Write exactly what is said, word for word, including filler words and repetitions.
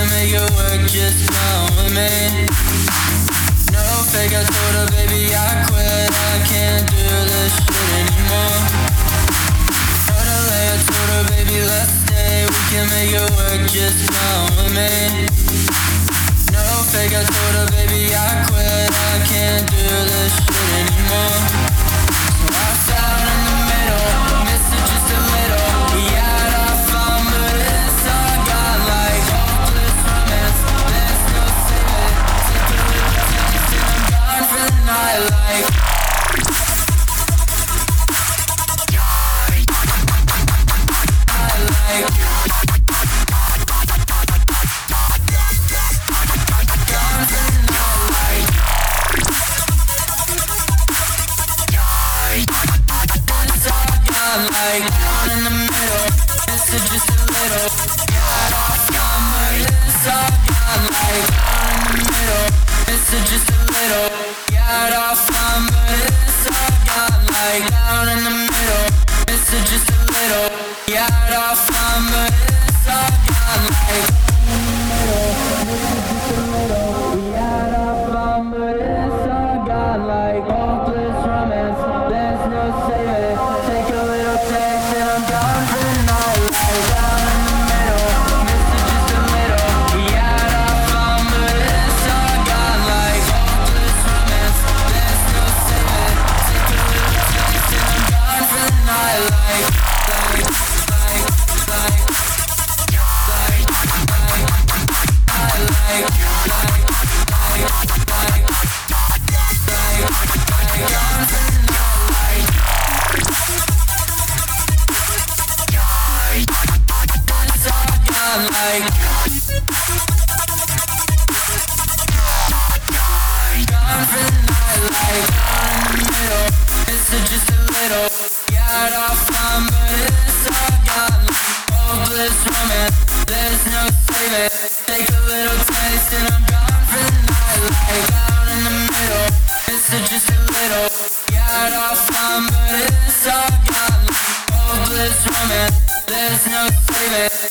can make it work, just come with me. No fake, I told her, baby, I quit, I can't do this shit anymore. No delay, I told her, baby, let's stay, we can make it work, just come with me. No fake, I told her, baby, I quit, I can't do this shit anymore. So I found in the middle, missing just a little. We had our fun, but it's all gone like hopeless romance. There's no saving, taking a little chance, and I'm gone for the night like. Like down in the middle, this is just a little. Got off my lips, all gone. Like down in the middle, this is just a little. Got off my lips, all gone. Like down in the middle, this is just a little. Got off my lips, all gone. Like down in the middle, this is just a little. We got off my lips, all gone. Like hopeless romance, there's no saving. Take a little. There's no saving.